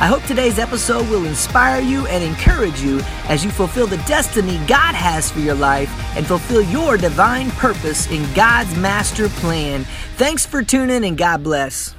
I hope today's episode will inspire you and encourage you as you fulfill the destiny God has for your life and fulfill your divine purpose in God's master plan. Thanks for tuning and God bless.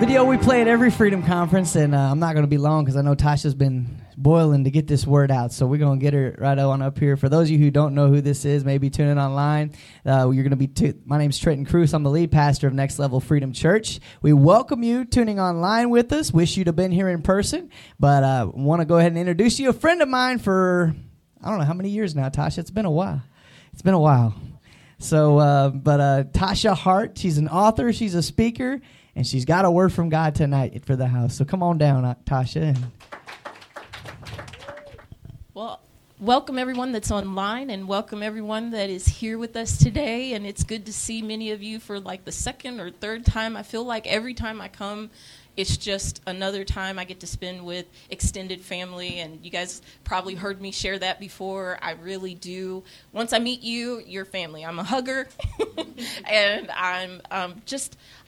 Video we play at every Freedom Conference, and I'm not going to be long because I know Tasha's been boiling to get this word out, so we're going to get her right on up here. For those of you who don't know who this is, maybe tune in online. You're going to be my name's Trenton Cruz. I'm the lead pastor of Next Level Freedom Church. We welcome you tuning online with us. Wish you'd have been here in person, but I want to go ahead and introduce you. A friend of mine for, I don't know how many years now, Tasha. It's been a while. It's been a while. So, but Tasha Hart, she's an author, she's a speaker, and she's got a word from God tonight for the house. So come on down, Tasha, and well, welcome everyone that's online, and welcome everyone that is here with us today. And it's good to see many of you for like the second or third time. I feel like every time I come, it's just another time I get to spend with extended family. And you guys probably heard me share that before. I really do. Once I meet you, you're family. I'm a hugger, and I'm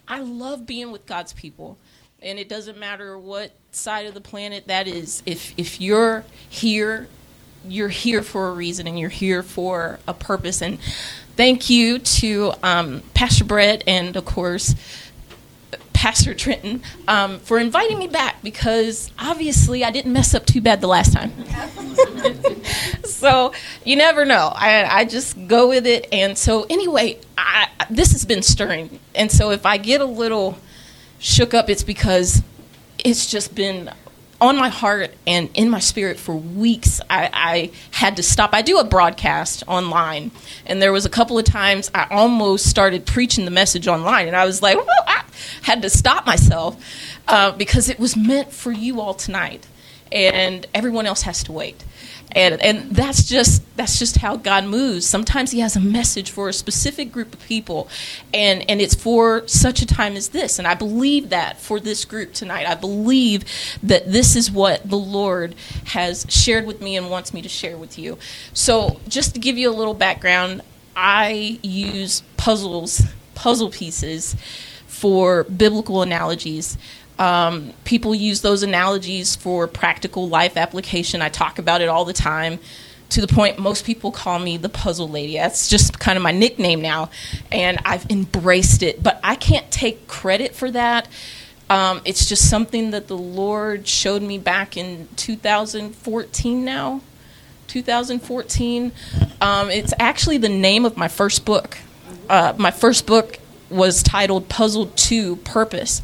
I love being with God's people. And it doesn't matter what side of the planet that is. If you're here, you're here for a reason, and you're here for a purpose. And thank you to Pastor Brett and, of course, Pastor Trenton for inviting me back, because obviously I didn't mess up too bad the last time. So you never know. I just go with it. And so anyway, this has been stirring. And so if I get a little shook up, it's because it's just been on my heart and in my spirit for weeks. I had to stop. I do a broadcast online, and there was a couple of times I almost started preaching the message online, and I was like, I had to stop myself because it was meant for you all tonight, and everyone else has to wait. And that's just how God moves. Sometimes he has a message for a specific group of people, and it's for such a time as this. And I believe that for this group tonight. I believe that this is what the Lord has shared with me and wants me to share with you. So just to give you a little background, I use puzzle pieces for biblical analogies. People use those analogies for practical life application. I talk about it all the time, to the point most people call me the puzzle lady. That's just kind of my nickname now, and I've embraced it. But I can't take credit for that. It's just something that the Lord showed me back in 2014 now. 2014. It's actually the name of my first book. My first book was titled Puzzle to Purpose.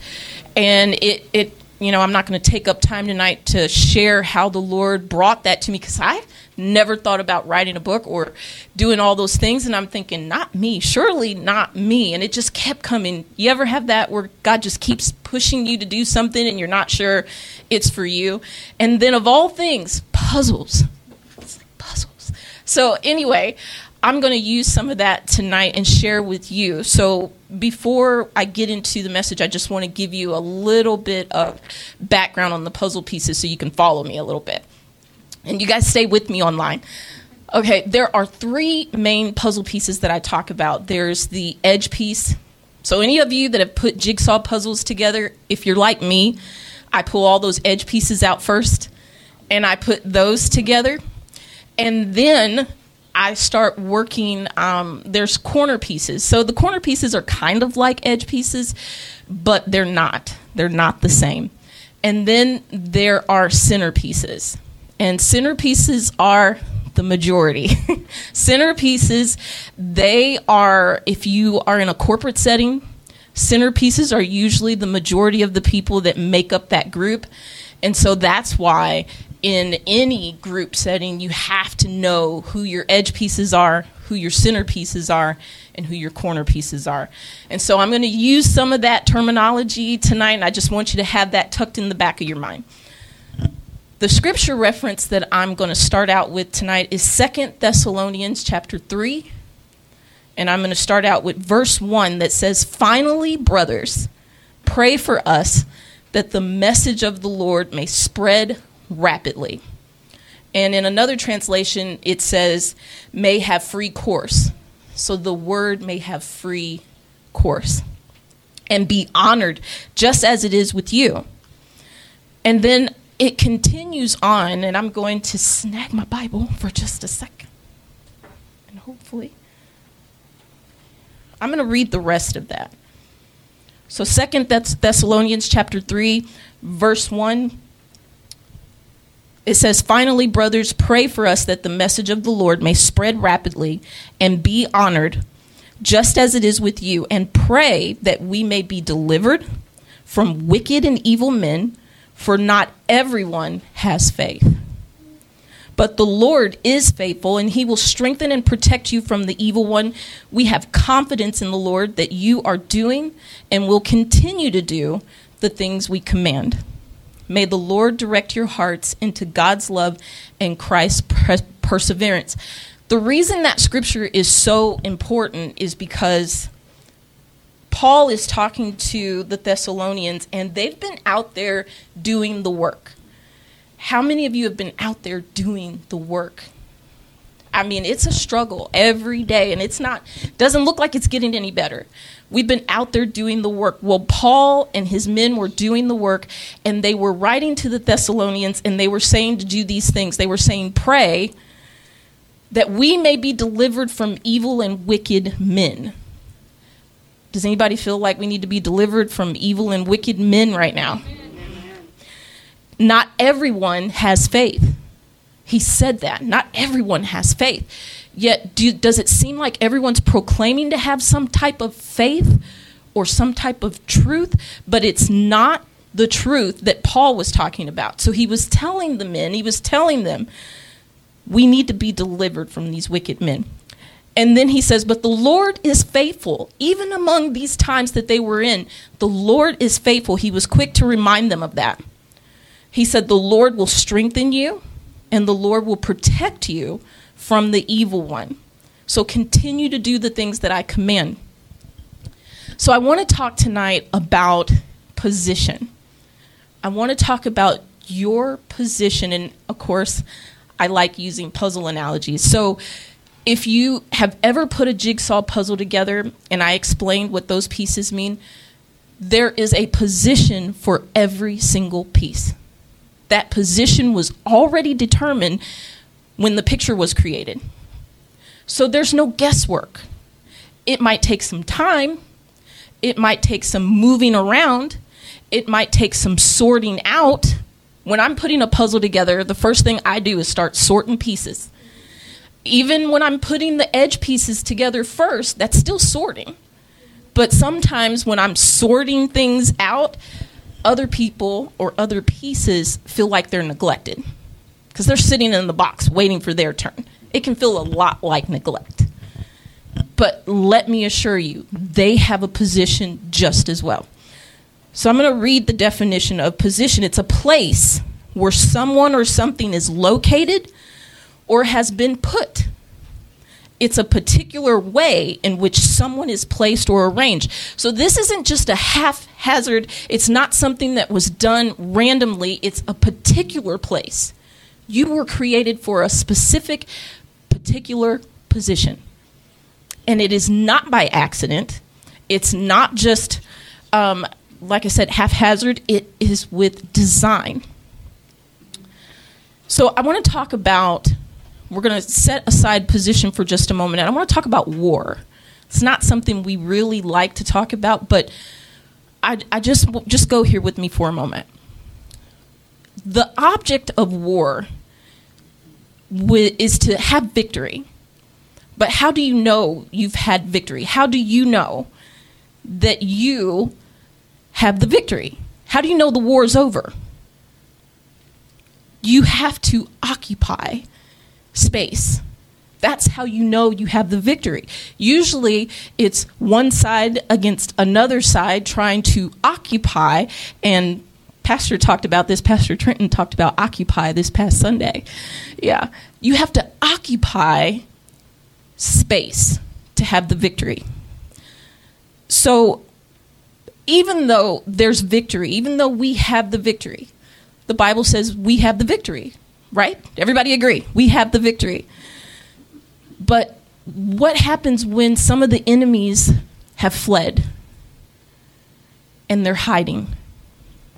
And it I'm not going to take up time tonight to share how the Lord brought that to me, because I never thought about writing a book or doing all those things. And I'm thinking, not me, surely not me. And it just kept coming. You ever have that where God just keeps pushing you to do something and you're not sure it's for you? And then of all things, puzzles. It's like puzzles. So anyway, I'm going to use some of that tonight and share with you. So before I get into the message, I just want to give you a little bit of background on the puzzle pieces so you can follow me a little bit. And you guys stay with me online. Okay, there are three main puzzle pieces that I talk about. There's the edge piece. So any of you that have put jigsaw puzzles together, if you're like me, I pull all those edge pieces out first, and I put those together. And then I start working, there's corner pieces. So the corner pieces are kind of like edge pieces, but they're not. They're not the same. And then there are center pieces. And center pieces are the majority. Center pieces, they are, if you are in a corporate setting, center pieces are usually the majority of the people that make up that group. And so that's why in any group setting, you have to know who your edge pieces are, who your center pieces are, and who your corner pieces are. And so I'm going to use some of that terminology tonight, and I just want you to have that tucked in the back of your mind. The scripture reference that I'm going to start out with tonight is 2 Thessalonians chapter 3. And I'm going to start out with verse 1 that says, "Finally, brothers, pray for us that the message of the Lord may spread rapidly." And in another translation, it says, "may have free course." So the word may have free course and be honored just as it is with you. And then it continues on, and I'm going to snag my Bible for just a second. And hopefully, I'm going to read the rest of that. So 2 Thessalonians chapter 3, verse 1, it says, "Finally, brothers, pray for us that the message of the Lord may spread rapidly and be honored, just as it is with you, and pray that we may be delivered from wicked and evil men, for not everyone has faith. But the Lord is faithful, and he will strengthen and protect you from the evil one. We have confidence in the Lord that you are doing and will continue to do the things we command. May the Lord direct your hearts into God's love and Christ's perseverance." The reason that scripture is so important is because Paul is talking to the Thessalonians, and they've been out there doing the work. How many of you have been out there doing the work? I mean, it's a struggle every day, and it's not, doesn't look like it's getting any better. We've been out there doing the work. Well, Paul and his men were doing the work, and they were writing to the Thessalonians, and they were saying to do these things. They were saying, pray that we may be delivered from evil and wicked men. Does anybody feel like we need to be delivered from evil and wicked men right now? Not everyone has faith. He said that. Not everyone has faith. Yet, does it seem like everyone's proclaiming to have some type of faith or some type of truth? But it's not the truth that Paul was talking about. So he was telling the men, he was telling them, we need to be delivered from these wicked men. And then he says, but the Lord is faithful. Even among these times that they were in, the Lord is faithful. He was quick to remind them of that. He said, the Lord will strengthen you, and the Lord will protect you from the evil one. So continue to do the things that I command. So I want to talk tonight about position. I want to talk about your position. And of course, I like using puzzle analogies. So if you have ever put a jigsaw puzzle together, and I explained what those pieces mean, there is a position for every single piece. That position was already determined when the picture was created. So there's no guesswork. It might take some time. It might take some moving around. It might take some sorting out. When I'm putting a puzzle together, the first thing I do is start sorting pieces. Even when I'm putting the edge pieces together first, that's still sorting. But sometimes when I'm sorting things out, other people or other pieces feel like they're neglected because they're sitting in the box waiting for their turn. It can feel a lot like neglect. But let me assure you, they have a position just as well. So I'm going to read the definition of position. It's a place where someone or something is located or has been put. It's a particular way in which someone is placed or arranged. So this isn't just a haphazard. It's not something that was done randomly. It's a particular place. You were created for a specific, particular position. And it is not by accident. It's not just, like I said, haphazard. It is with design. So I want to talk about, we're going to set aside position for just a moment, and I want to talk about war. It's not something we really like to talk about, but I just go here with me for a moment. The object of war is to have victory. But how do you know you've had victory? How do you know that you have the victory? How do you know the war is over? You have to occupy space. That's how you know you have the victory. Usually it's one side against another side trying to occupy and Pastor talked about this. Pastor Trenton talked about occupy this past Sunday. Yeah. You have to occupy space to have the victory. So even though there's victory, even though we have the victory, the Bible says we have the victory, right? Everybody agree. We have the victory. But what happens when some of the enemies have fled and they're hiding?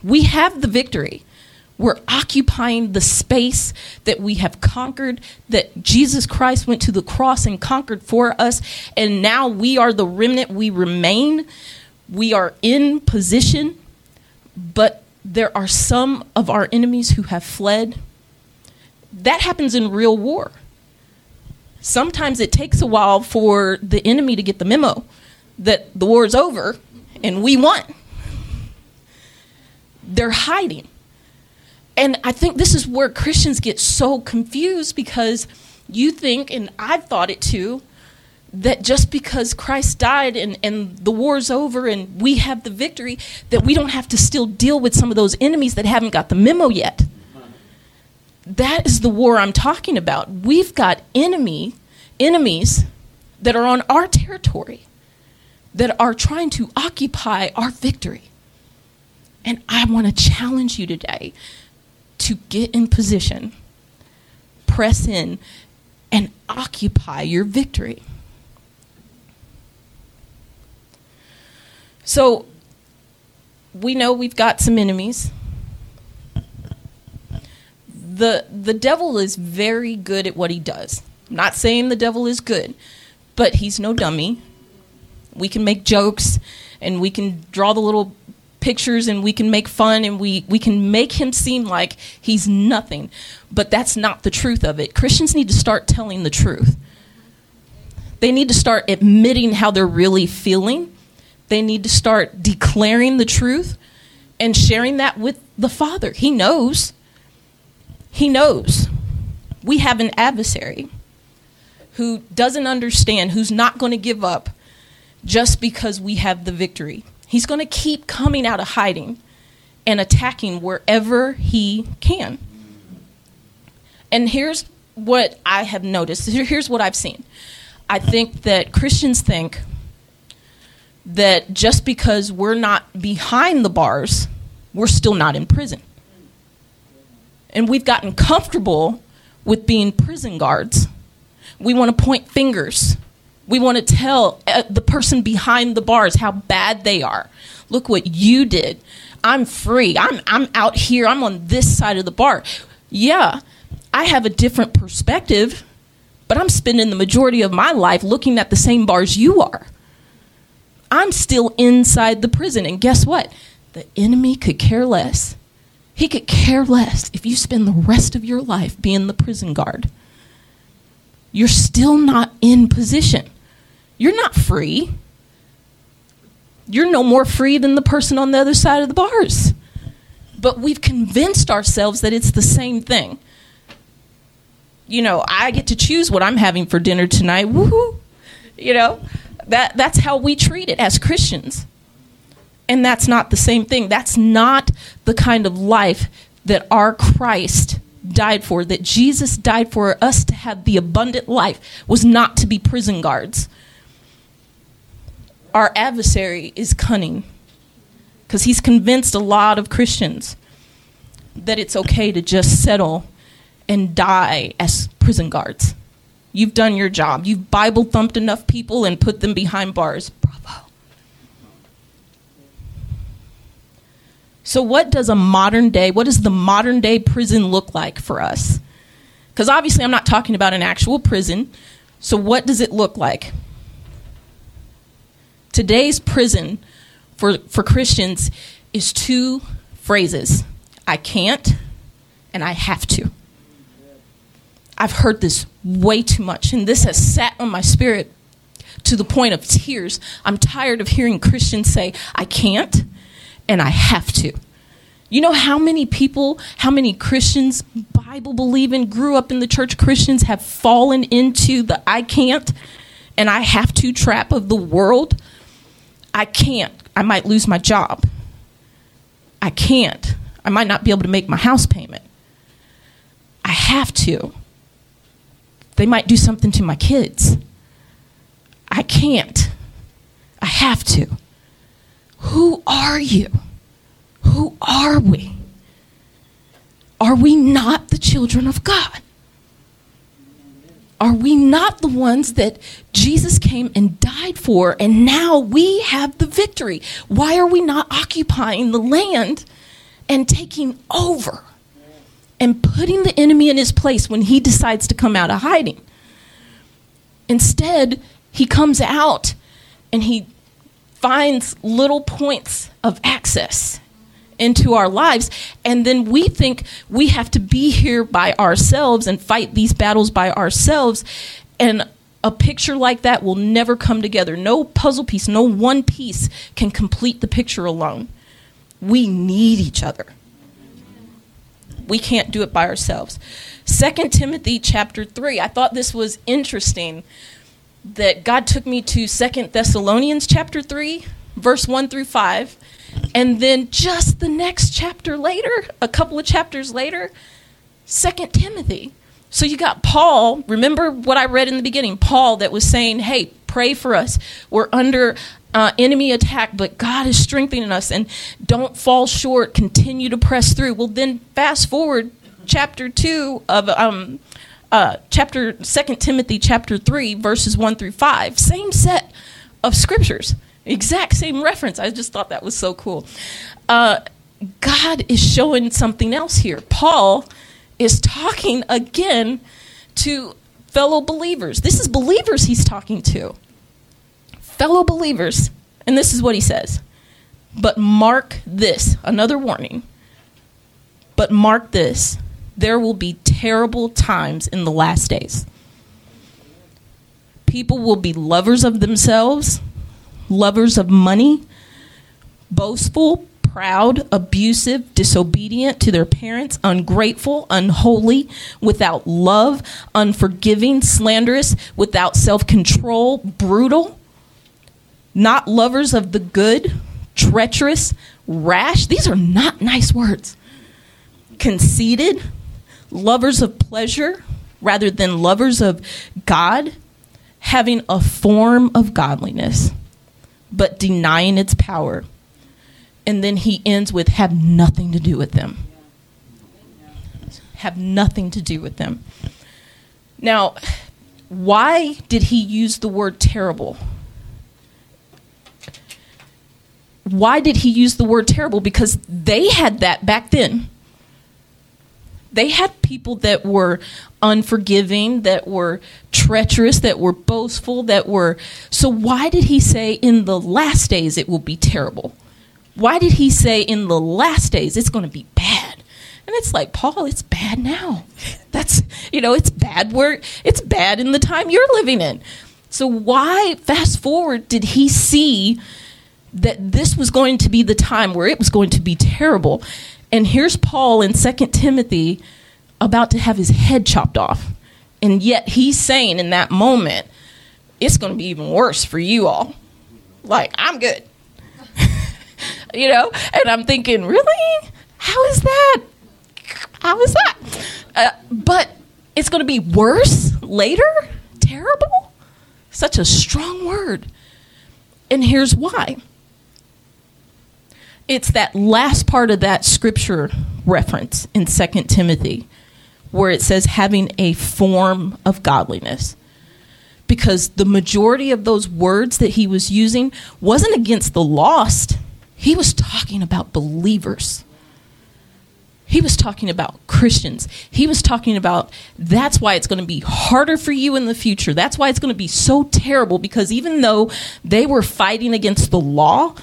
We have the victory. We're occupying the space that we have conquered, that Jesus Christ went to the cross and conquered for us. And now we are the remnant. We remain. We are in position. But there are some of our enemies who have fled. That happens in real war. Sometimes it takes a while for the enemy to get the memo that the war is over and we won. They're hiding. And I think this is where Christians get so confused, because you think, and I've thought it too, that just because Christ died and the war's over and we have the victory, that we don't have to still deal with some of those enemies that haven't got the memo yet. That is the war I'm talking about. We've got enemies that are on our territory that are trying to occupy our victory. And I want to challenge you today to get in position, press in, and occupy your victory. So we know we've got some enemies. The devil is very good at what he does. I'm not saying the devil is good, but he's no dummy. We can make jokes, and we can draw the little pictures, and we can make fun, and we can make him seem like he's nothing. But that's not the truth of it. Christians need to start telling the truth. They need to start admitting how they're really feeling. They need to start declaring the truth and sharing that with the Father. He knows. He knows. We have an adversary who doesn't understand, who's not going to give up just because we have the victory. He's going to keep coming out of hiding and attacking wherever he can. And here's what I have noticed. Here's what I've seen. I think that Christians think that just because we're not behind the bars, we're still not in prison. And we've gotten comfortable with being prison guards. We want to point fingers. We want to tell the person behind the bars how bad they are. Look what you did. I'm free. I'm out here. I'm on this side of the bar. Yeah, I have a different perspective, but I'm spending the majority of my life looking at the same bars you are. I'm still inside the prison. And guess what? The enemy could care less. He could care less if you spend the rest of your life being the prison guard. You're still not in position. You're not free. You're no more free than the person on the other side of the bars. But we've convinced ourselves that it's the same thing. You know, I get to choose what I'm having for dinner tonight. Woohoo! You know, that's how we treat it as Christians. And that's not the same thing. That's not the kind of life that our Christ died for, that Jesus died for us to have the abundant life, was not to be prison guards. Our adversary is cunning, because he's convinced a lot of Christians that it's okay to just settle and die as prison guards. You've done your job. You've Bible thumped enough people and put them behind bars. Bravo. So what does the modern day prison look like for us? Because obviously I'm not talking about an actual prison. So what does it look like? Today's prison for Christians is two phrases. I can't and I have to. I've heard this way too much, and this has sat on my spirit to the point of tears. I'm tired of hearing Christians say, I can't and I have to. You know how many Christians, Bible-believing, grew up in the church Christians, have fallen into the I can't and I have to trap of the world? I can't. I might lose my job. I can't. I might not be able to make my house payment. I have to. They might do something to my kids. I can't. I have to. Who are you? Who are we? Are we not the children of God? Are we not the ones that Jesus came and died for, and now we have the victory? Why are we not occupying the land and taking over and putting the enemy in his place when he decides to come out of hiding? Instead, he comes out and he finds little points of access into our lives, and then we think we have to be here by ourselves and fight these battles by ourselves, and a picture like that will never come together. No puzzle piece, no one piece can complete the picture alone. We need each other. We can't do it by ourselves. 2 Timothy chapter 3, I thought this was interesting that God took me to 2 Thessalonians chapter 3, verse 1 through 5, and then just the next chapter later, a couple of chapters later, 2 Timothy. So you got Paul. Remember what I read in the beginning, Paul that was saying, hey, pray for us. We're under enemy attack, but God is strengthening us, and don't fall short. Continue to press through. Well, then fast forward chapter 2 of 2 Timothy chapter 3, verses 1 through 5. Same set of scriptures. Exact same reference. I just thought that was so cool. God is showing something else here. Paul is talking again to fellow believers. This is believers he's talking to. Fellow believers. And this is what he says. But mark this. Another warning. But mark this. There will be terrible times in the last days. People will be lovers of themselves, lovers of money, boastful, proud, abusive, disobedient to their parents, ungrateful, unholy, without love, unforgiving, slanderous, without self-control, brutal, not lovers of the good, treacherous, rash. These are not nice words. Conceited, lovers of pleasure rather than lovers of God, having a form of godliness but denying its power. And then he ends with, have nothing to do with them. Have nothing to do with them. Now, why did he use the word terrible? Why did he use the word terrible? Because they had that back then. They had people that were unforgiving, that were treacherous, that were boastful, that were... So why did he say in the last days it will be terrible? Why did he say in the last days it's going to be bad? And it's like, Paul, it's bad now. That's, you know, it's bad where it's bad in the time you're living in. So why, fast forward, did he see that this was going to be the time where it was going to be terrible? And here's Paul in 2 Timothy about to have his head chopped off. And yet he's saying in that moment, it's going to be even worse for you all. Like, I'm good. You know? And I'm thinking, really? How is that? How is that? But it's going to be worse later? Terrible? Such a strong word. And here's why. It's that last part of that scripture reference in 2 Timothy where it says having a form of godliness, because the majority of those words that he was using wasn't against the lost. He was talking about believers. He was talking about Christians. He was talking about that's why it's going to be harder for you in the future. That's why it's going to be so terrible, because even though they were fighting against the law,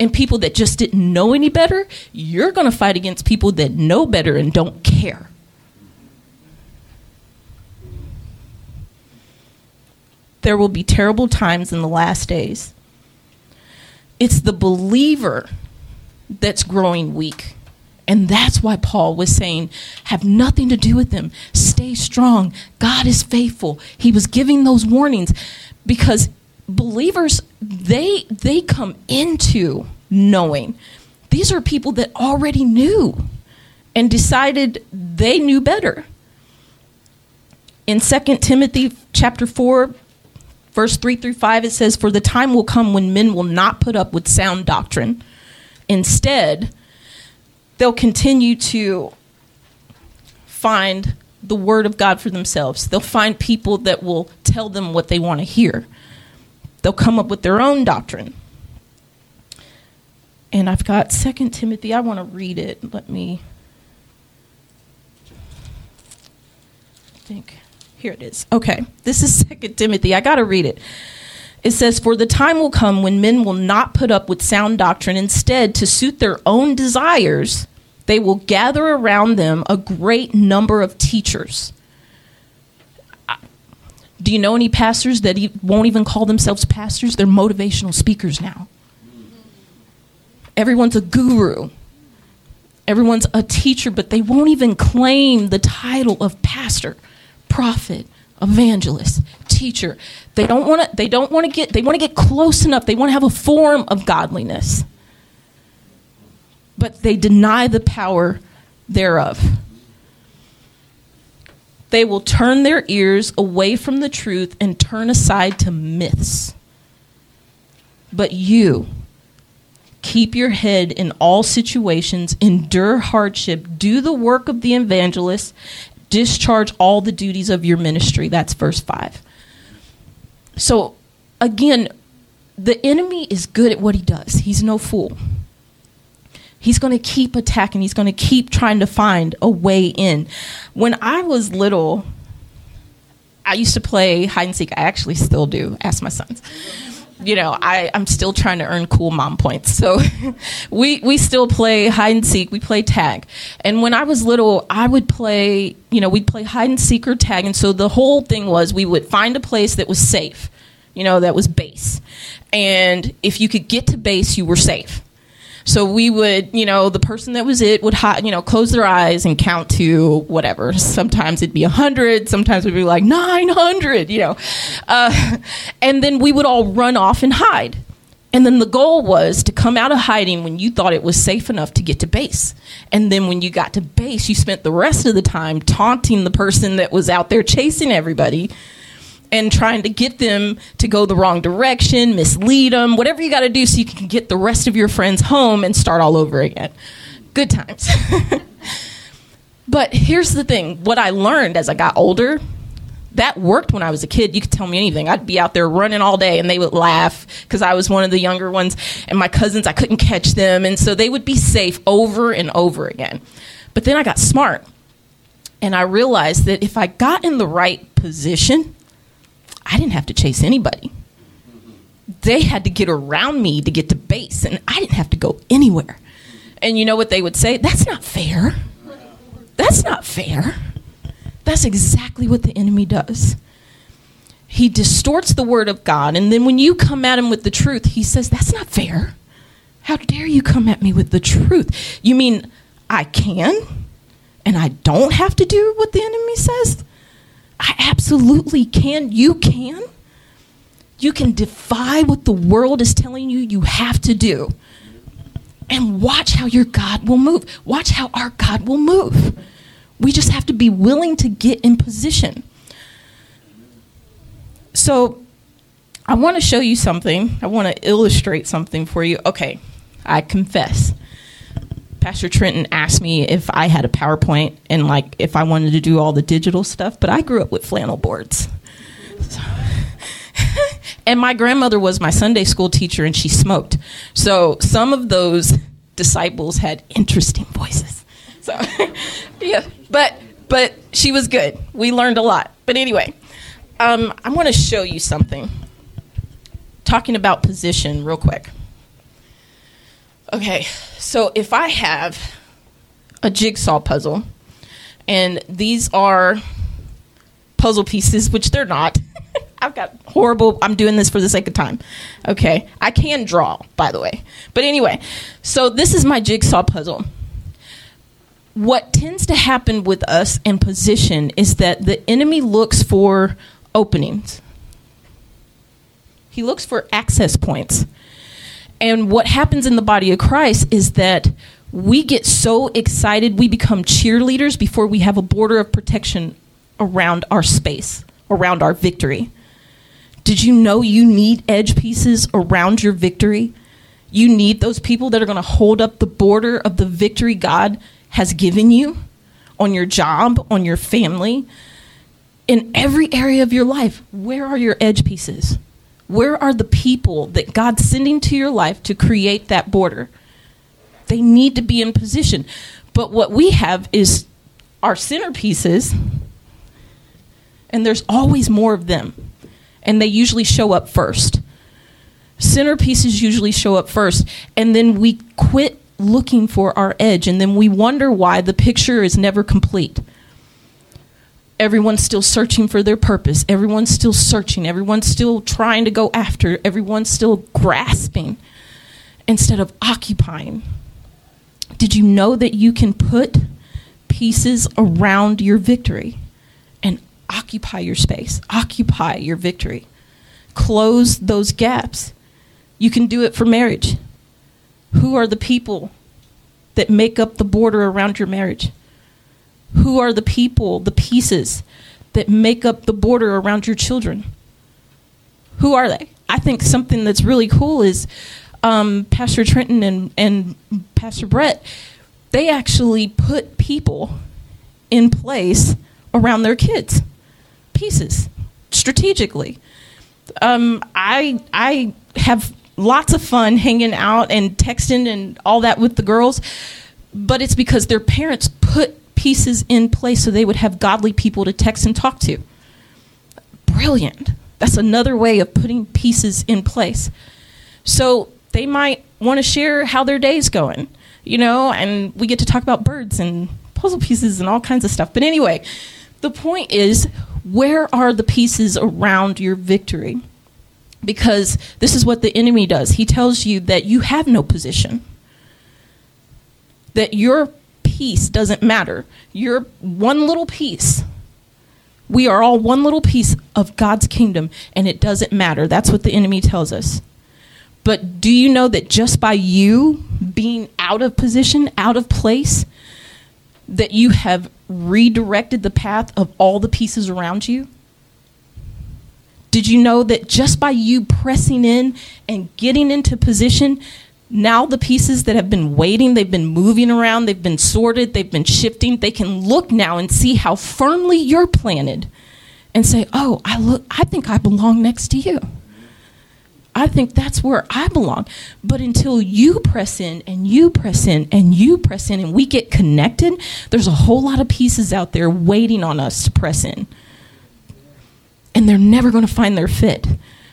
and people that just didn't know any better, you're going to fight against people that know better and don't care. There will be terrible times in the last days. It's the believer that's growing weak. And that's why Paul was saying, have nothing to do with them. Stay strong. God is faithful. He was giving those warnings because believers, they come into knowing. These are people that already knew. and decided they knew better. In 2 Timothy chapter 4, verse 3-5, it says, "For the time will come when men will not put up with sound doctrine. Instead, they'll continue to find the word of God for themselves. They'll find people that will tell them what they want to hear. They'll come up with their own doctrine." And I've got 2 Timothy. I want to read it. Let me think. Here it is. Okay. This is 2 Timothy. I got to read it. It says, "For the time will come when men will not put up with sound doctrine. Instead, to suit their own desires, they will gather around them a great number of teachers." Do you know any pastors that won't even call themselves pastors? They're motivational speakers now. Everyone's a guru. Everyone's a teacher, but they won't even claim the title of pastor, prophet, evangelist, teacher. They want to get close enough. They want to have a form of godliness, but they deny the power thereof. They will turn their ears away from the truth and turn aside to myths. But you, keep your head in all situations, endure hardship, do the work of the evangelist, discharge all the duties of your ministry. That's verse 5. So, again, the enemy is good at what he does. He's no fool. He's going to keep attacking. He's going to keep trying to find a way in. When I was little, I used to play hide and seek. I actually still do. Ask my sons. You know, I'm still trying to earn cool mom points. So we still play hide and seek. We play tag. And when I was little, I would play, you know, we'd play hide and seek or tag. And so the whole thing was we would find a place that was safe, you know, that was base. And if you could get to base, you were safe. So we would, you know, the person that was it would, you know, close their eyes and count to whatever. Sometimes it'd be 100. Sometimes we'd be like 900, you know. And then we would all run off and hide. And then the goal was to come out of hiding when you thought it was safe enough to get to base. And then when you got to base, you spent the rest of the time taunting the person that was out there chasing everybody and trying to get them to go the wrong direction, mislead them, whatever you got to do so you can get the rest of your friends home and start all over again. Good times. But here's the thing. What I learned as I got older, that worked when I was a kid. You could tell me anything. I'd be out there running all day, and they would laugh because I was one of the younger ones, and my cousins, I couldn't catch them. And so they would be safe over and over again. But then I got smart, and I realized that if I got in the right position, I didn't have to chase anybody. They had to get around me to get to base, and I didn't have to go anywhere. And you know what they would say? That's not fair. That's not fair. That's exactly what the enemy does. He distorts the word of God, and then when you come at him with the truth, he says, that's not fair. How dare you come at me with the truth? You mean I can, and I don't have to do what the enemy says? I absolutely can. You can. You can defy what the world is telling you you have to do. And watch how your God will move. Watch how our God will move. We just have to be willing to get in position. So I want to show you something. I want to illustrate something for you. Okay, I confess. Pastor Trenton asked me if I had a PowerPoint and like if I wanted to do all the digital stuff, but I grew up with flannel boards. So and my grandmother was my Sunday school teacher, and she smoked. So some of those disciples had interesting voices. So yeah, but she was good. We learned a lot. But anyway, I want to show you something. Talking about position real quick. Okay, so if I have a jigsaw puzzle, and these are puzzle pieces, which they're not. I'm doing this for the sake of time. Okay, I can draw, by the way. But anyway, so this is my jigsaw puzzle. What tends to happen with us in position is that the enemy looks for openings. He looks for access points. And what happens in the body of Christ is that we get so excited, we become cheerleaders before we have a border of protection around our space, around our victory. Did you know you need edge pieces around your victory? You need those people that are going to hold up the border of the victory God has given you on your job, on your family, in every area of your life. Where are your edge pieces? Where are the people that God's sending to your life to create that border? They need to be in position. But what we have is our centerpieces, and there's always more of them, and they usually show up first. Centerpieces usually show up first, and then we quit looking for our edge, and then we wonder why the picture is never complete. Everyone's still searching for their purpose. Everyone's still searching. Everyone's still trying to go after. Everyone's still grasping instead of occupying. Did you know that you can put pieces around your victory and occupy your space, occupy your victory? Close those gaps. You can do it for marriage. Who are the people that make up the border around your marriage? Who are the people, the pieces that make up the border around your children? Who are they? I think something that's really cool is Pastor Trenton and Pastor Brett, they actually put people in place around their kids, pieces, strategically. I have lots of fun hanging out and texting and all that with the girls, but it's because their parents put pieces in place so they would have godly people to text and talk to. Brilliant. That's another way of putting pieces in place. So they might want to share how their day's going, and we get to talk about birds and puzzle pieces and all kinds of stuff. But anyway, the point is, where are the pieces around your victory? Because this is what the enemy does. He tells you that you have no position, that your piece doesn't matter. You're one little piece. We are all one little piece of God's kingdom, and it doesn't matter. That's what the enemy tells us. But do you know that just by you being out of position, out of place, that you have redirected the path of all the pieces around you? Did you know that just by you pressing in and getting into position, now the pieces that have been waiting, they've been moving around, they've been sorted, they've been shifting, they can look now and see how firmly you're planted and say, oh, I think I belong next to you. I think that's where I belong. But until you press in and you press in and you press in and we get connected, there's a whole lot of pieces out there waiting on us to press in. And they're never going to find their fit.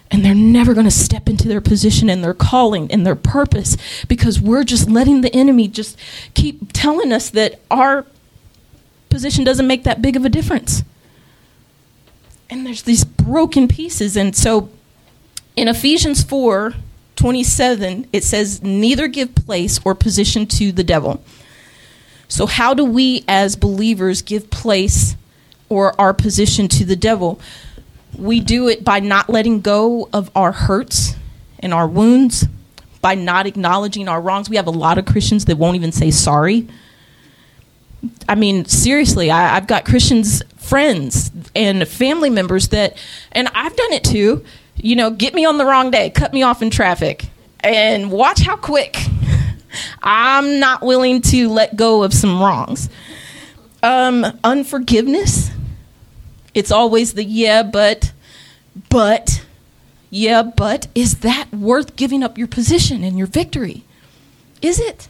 And they're never going to step into their position and their calling and their purpose, because we're just letting the enemy just keep telling us that our position doesn't make that big of a difference. And there's these broken pieces. And so in Ephesians 4:27, it says, neither give place or position to the devil. So how do we as believers give place or our position to the devil? We do it by not letting go of our hurts and our wounds, by not acknowledging our wrongs. We have a lot of Christians that won't even say sorry. I mean, seriously, I've got Christians, friends, and family members that, and I've done it too, get me on the wrong day, cut me off in traffic, and watch how quick. I'm not willing to let go of some wrongs. Unforgiveness. It's always the yeah, but is that worth giving up your position and your victory? Is it?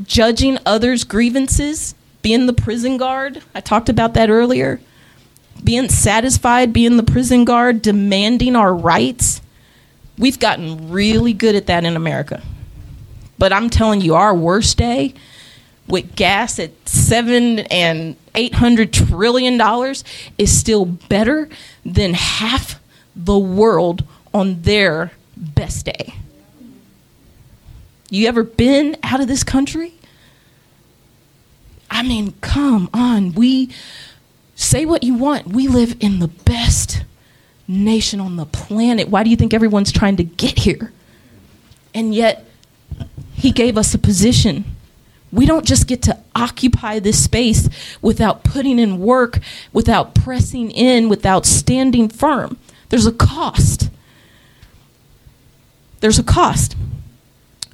Judging others' grievances, being the prison guard. I talked about that earlier. Being satisfied, being the prison guard, demanding our rights. We've gotten really good at that in America. But I'm telling you, our worst day, with gas at $700 and $800 trillion, is still better than half the world on their best day. You ever been out of this country? I mean, come on. We say what you want. We live in the best nation on the planet. Why do you think everyone's trying to get here? And yet, He gave us a position. We don't just get to occupy this space without putting in work, without pressing in, without standing firm. There's a cost. There's a cost.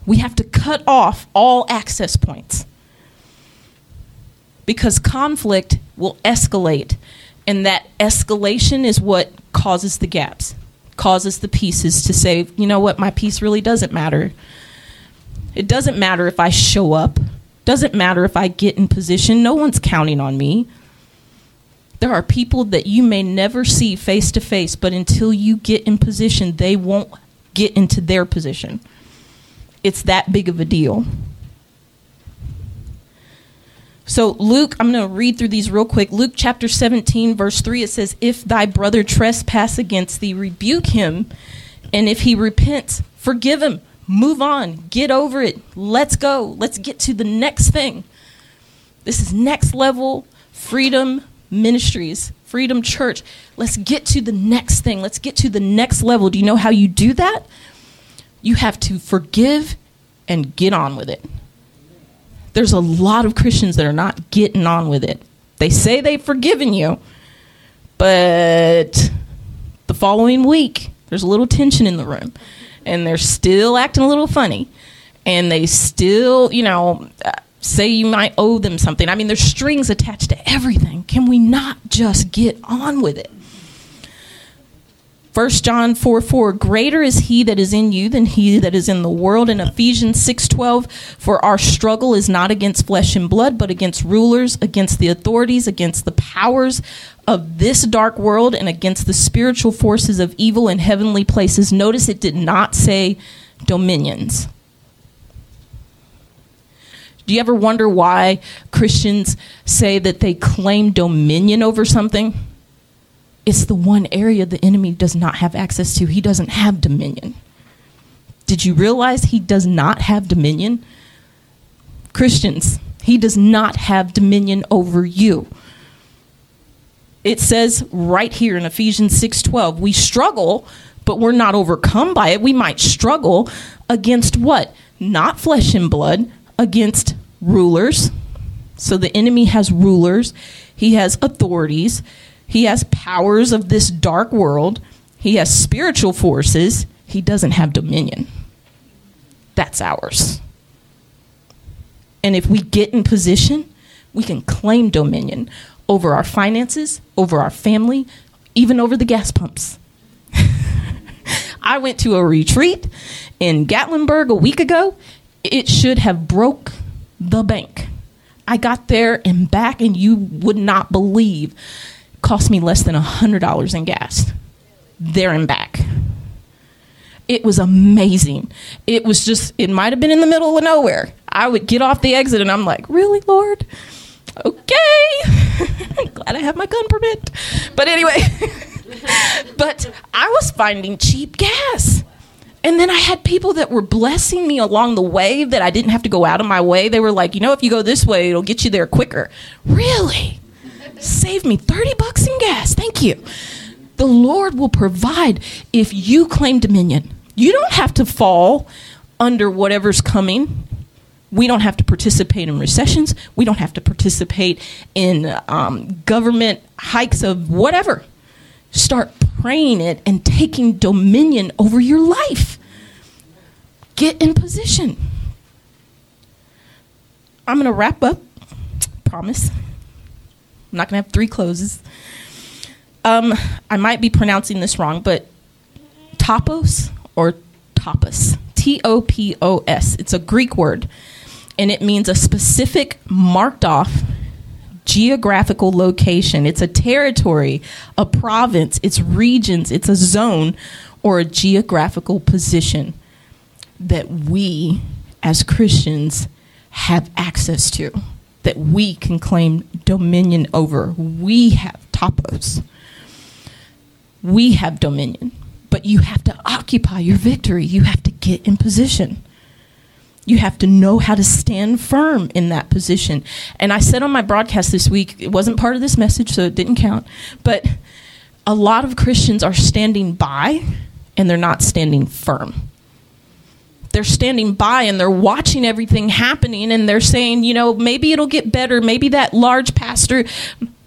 We have to cut off all access points because conflict will escalate, and that escalation is what causes the gaps, causes the pieces to say, you know what, my piece really doesn't matter. It doesn't matter if I show up. Doesn't matter if I get in position. No one's counting on me. There are people that you may never see face to face, but until you get in position, they won't get into their position. It's that big of a deal. So Luke, I'm going to read through these real quick. Luke chapter 17, verse 3, it says, "If thy brother trespass against thee, rebuke him, and if he repents, forgive him." Move on. Get over it. Let's go. Let's get to the next thing. This is Next Level Freedom Ministries, Freedom Church. Let's get to the next thing. Let's get to the next level. Do you know how you do that? You have to forgive and get on with it. There's a lot of Christians that are not getting on with it. They say they've forgiven you, but the following week, there's a little tension in the room. And they're still acting a little funny. And they still, you know, say you might owe them something. I mean, there's strings attached to everything. Can we not just get on with it? 1 John 4:4, "Greater is he that is in you than he that is in the world." And Ephesians 6:12, "For our struggle is not against flesh and blood, but against rulers, against the authorities, against the powers of this dark world, and against the spiritual forces of evil in heavenly places." Notice it did not say dominions. Do you ever wonder why Christians say that they claim dominion over something? It's the one area the enemy does not have access to. He doesn't have dominion. Did you realize he does not have dominion? Christians, he does not have dominion over you. It says right here in Ephesians 6:12, we struggle, but we're not overcome by it. We might struggle against what? Not flesh and blood, against rulers. So the enemy has rulers. He has authorities. He has powers of this dark world. He has spiritual forces. He doesn't have dominion. That's ours. And if we get in position, we can claim dominion over our finances, over our family, even over the gas pumps. I went to a retreat in Gatlinburg a week ago. It should have broke the bank. I got there and back, and you would not believe. Cost me less than $100 in gas there and back. It was amazing. It was just, it might have been in the middle of nowhere. I would get off the exit and I'm like, really, Lord? Okay. Glad I have my gun permit. But anyway, but I was finding cheap gas. And then I had people that were blessing me along the way that I didn't have to go out of my way. They were like, you know, if you go this way, it'll get you there quicker. Really? Save me $30 in gas. Thank you. The Lord will provide if you claim dominion. You don't have to fall under whatever's coming. We don't have to participate in recessions. We don't have to participate in government hikes of whatever. Start praying it and taking dominion over your life. Get in position. I'm going to wrap up. Promise. I'm not going to have three closes. I might be pronouncing this wrong, but topos or tapas, T-O-P-O-S. It's a Greek word, and it means a specific marked off geographical location. It's a territory, a province, it's regions, it's a zone, or a geographical position that we as Christians have access to, that we can claim dominion over. We have topos. We have dominion. But you have to occupy your victory. You have to get in position. You have to know how to stand firm in that position. And I said on my broadcast this week, it wasn't part of this message, so it didn't count, but a lot of Christians are standing by, and they're not standing firm. They're standing by and they're watching everything happening, and they're saying, you know, maybe it'll get better. Maybe that large pastor,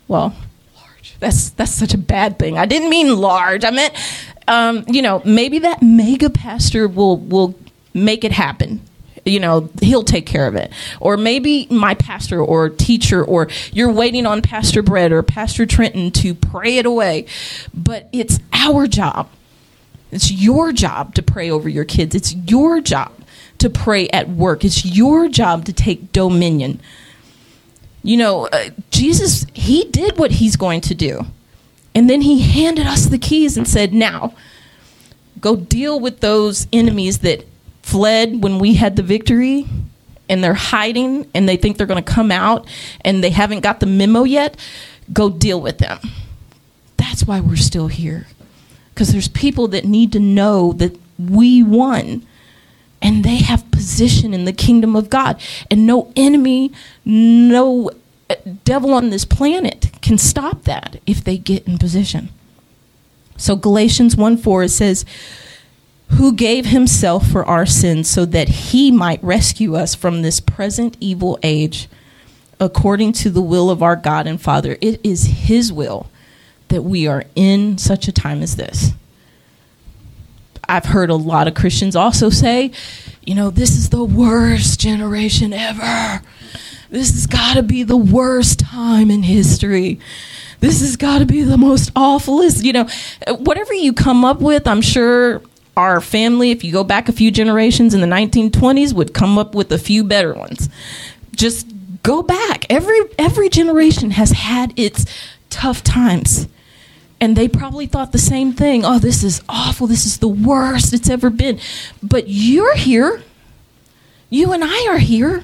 well, large, that's such a bad thing. I didn't mean large. I meant, you know, maybe that mega pastor will make it happen. You know, he'll take care of it. Or maybe my pastor or teacher, or you're waiting on Pastor Brett or Pastor Trenton to pray it away. But it's our job. It's your job to pray over your kids. It's your job to pray at work. It's your job to take dominion. You know, Jesus, he did what he's going to do. And then he handed us the keys and said, now, go deal with those enemies that fled when we had the victory, and they're hiding, and they think they're going to come out, and they haven't got the memo yet. Go deal with them. That's why we're still here, because there's people that need to know that we won, and they have position in the kingdom of God, and no enemy, no devil on this planet can stop that if they get in position. So Galatians 1:4, it says, who gave himself for our sins so that he might rescue us from this present evil age, according to the will of our God and Father. It is his will that we are in such a time as this. I've heard a lot of Christians also say, you know, this is the worst generation ever. This has got to be the worst time in history. This has got to be the most awfulest, you know, whatever you come up with. I'm sure our family, if you go back a few generations in the 1920s, would come up with a few better ones. Just go back. Every generation has had its tough times. And they probably thought the same thing. Oh, this is awful. This is the worst it's ever been. But you're here. You and I are here.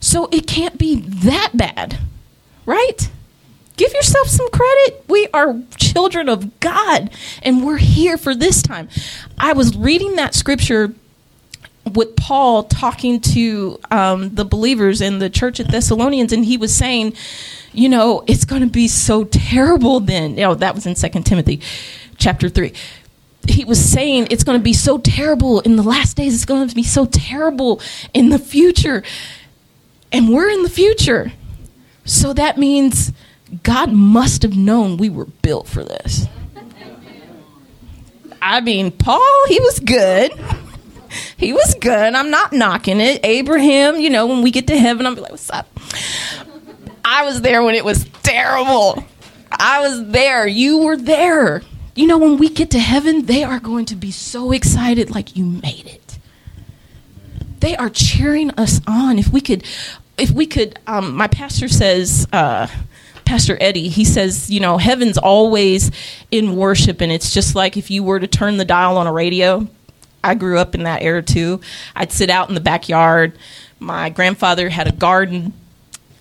So it can't be that bad, right? Give yourself some credit. We are children of God, and we're here for this time. I was reading that scripture with Paul talking to the believers in the church at Thessalonians, and he was saying, you know, it's going to be so terrible then. You know, that was in 2 Timothy chapter 3. He was saying it's going to be so terrible in the last days. It's going to be so terrible in the future. And we're in the future. So that means God must have known we were built for this. I mean, Paul, he was good. He was good. I'm not knocking it. Abraham, you know, when we get to heaven, I'll be like, what's up? I was there when it was terrible. I was there. You were there. You know, when we get to heaven, they are going to be so excited like you made it. They are cheering us on. If we could, my pastor says, Pastor Eddie, he says, you know, heaven's always in worship, and it's just like if you were to turn the dial on a radio. I grew up in that era too. I'd sit out in the backyard. My grandfather had a garden,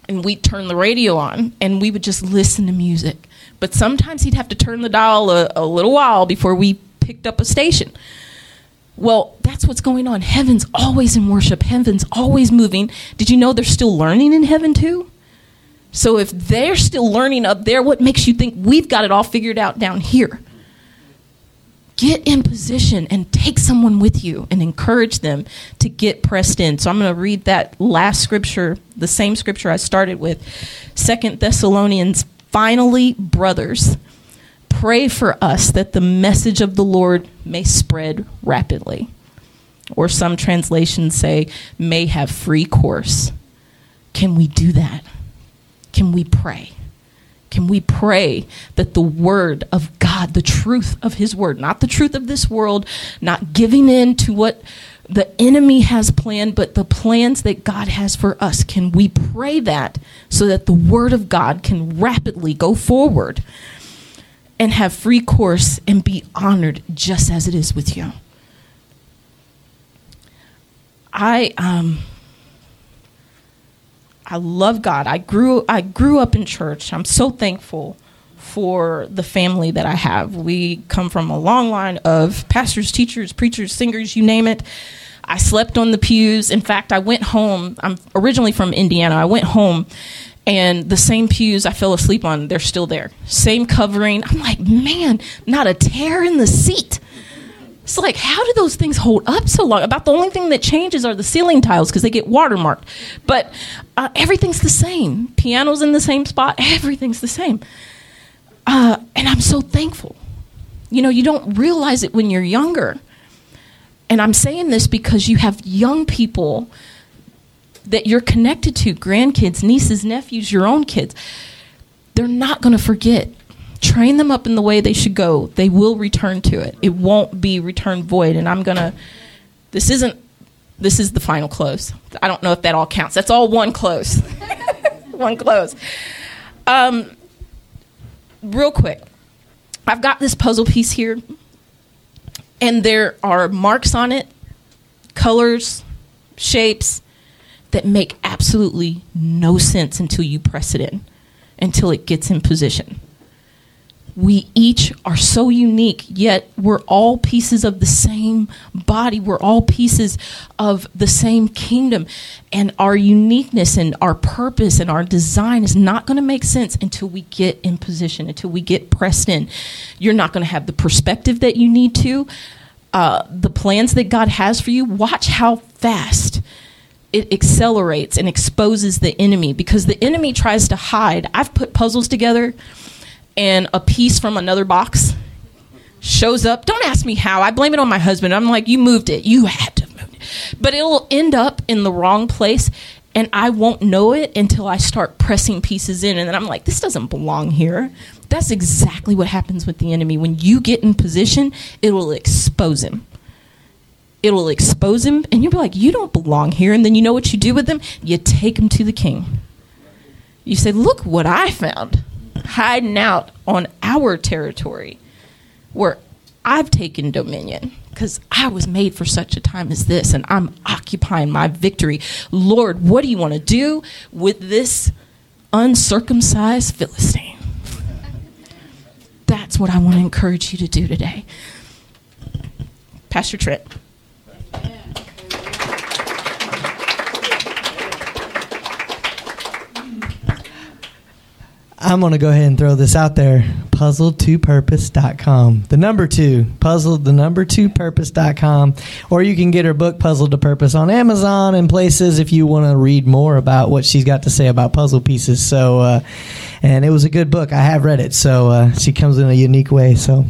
and we'd turn the radio on, and we would just listen to music. But sometimes he'd have to turn the dial a little while before we picked up a station. Well, that's what's going on. Heaven's always in worship. Heaven's always moving. Did you know they're still learning in heaven too? So if they're still learning up there, what makes you think we've got it all figured out down here? Get in position and take someone with you and encourage them to get pressed in. So I'm going to read that last scripture, the same scripture I started with, 2 Thessalonians. Finally, brothers, pray for us that the message of the Lord may spread rapidly. Or some translations say, may have free course. Can we do that? Can we pray? Can we pray that the word of God, the truth of his word, not the truth of this world, not giving in to what the enemy has planned, but the plans that God has for us. Can we pray that so that the word of God can rapidly go forward and have free course and be honored just as it is with you? I love God. I grew up in church. I'm so thankful for the family that I have. We come from a long line of pastors, teachers, preachers, singers, you name it. I slept on the pews. In fact, I went home. I'm originally from Indiana. I went home, and the same pews I fell asleep on, they're still there. Same covering. I'm like, man, not a tear in the seat. It's like, how do those things hold up so long? About the only thing that changes are the ceiling tiles because they get watermarked. But everything's the same. Piano's in the same spot. Everything's the same. And I'm so thankful. You know, you don't realize it when you're younger. And I'm saying this because you have young people that you're connected to, grandkids, nieces, nephews, your own kids. They're not going to forget. Train them up in the way they should go. They will return to it. It won't be return void. And I'm going to, this is the final close. I don't know if that all counts. That's all one close. One close. Real quick. I've got this puzzle piece here. And there are marks on it, colors, shapes that make absolutely no sense until you press it in, until it gets in position. We each are so unique, yet we're all pieces of the same body. We're all pieces of the same kingdom. And our uniqueness and our purpose and our design is not going to make sense until we get in position, until we get pressed in. You're not going to have the perspective that you need to. The plans that God has for you, watch how fast it accelerates and exposes the enemy, because the enemy tries to hide. I've put puzzles together, and a piece from another box shows up. Don't ask me how. I blame it on my husband. I'm like, you moved it. You had to move it. But it'll end up in the wrong place, and I won't know it until I start pressing pieces in. And then I'm like, this doesn't belong here. That's exactly what happens with the enemy. When you get in position, it will expose him. It will expose him, and you'll be like, you don't belong here. And then you know what you do with him? You take him to the king. You say, look what I found. Hiding out on our territory where I've taken dominion, because I was made for such a time as this, and I'm occupying my victory. Lord, what do you want to do with this uncircumcised Philistine? That's what I want to encourage you to do today. Pastor Trent. I'm going to go ahead and throw this out there. Puzzle2purpose.com. The number two. Puzzle2purpose.com. Or you can get her book, Puzzle to Purpose, on Amazon and places if you want to read more about what she's got to say about puzzle pieces. So, and it was a good book. I have read it. So she comes in a unique way. So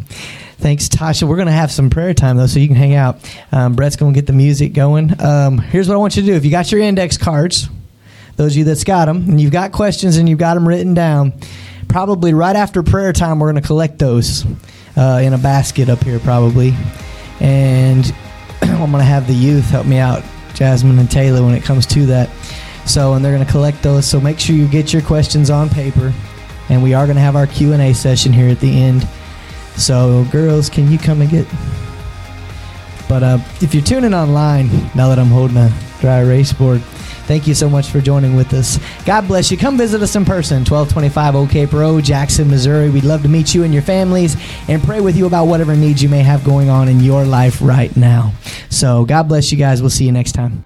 thanks, Tasha. We're going to have some prayer time, though, so you can hang out. Brett's going to get the music going. Here's what I want you to do. If you got your index cards, those of you that's got them, and you've got questions and you've got them written down, probably right after prayer time, we're going to collect those in a basket up here probably. And I'm going to have the youth help me out, Jasmine and Taylor, when it comes to that. So, and they're going to collect those. So make sure you get your questions on paper. And we are going to have our Q&A session here at the end. So, girls, can you come and get... But if you're tuning online, now that I'm holding a dry erase board, thank you so much for joining with us. God bless you. Come visit us in person, 1225 O Cape Rowe, Jackson, Missouri. We'd love to meet you and your families and pray with you about whatever needs you may have going on in your life right now. So God bless you guys. We'll see you next time.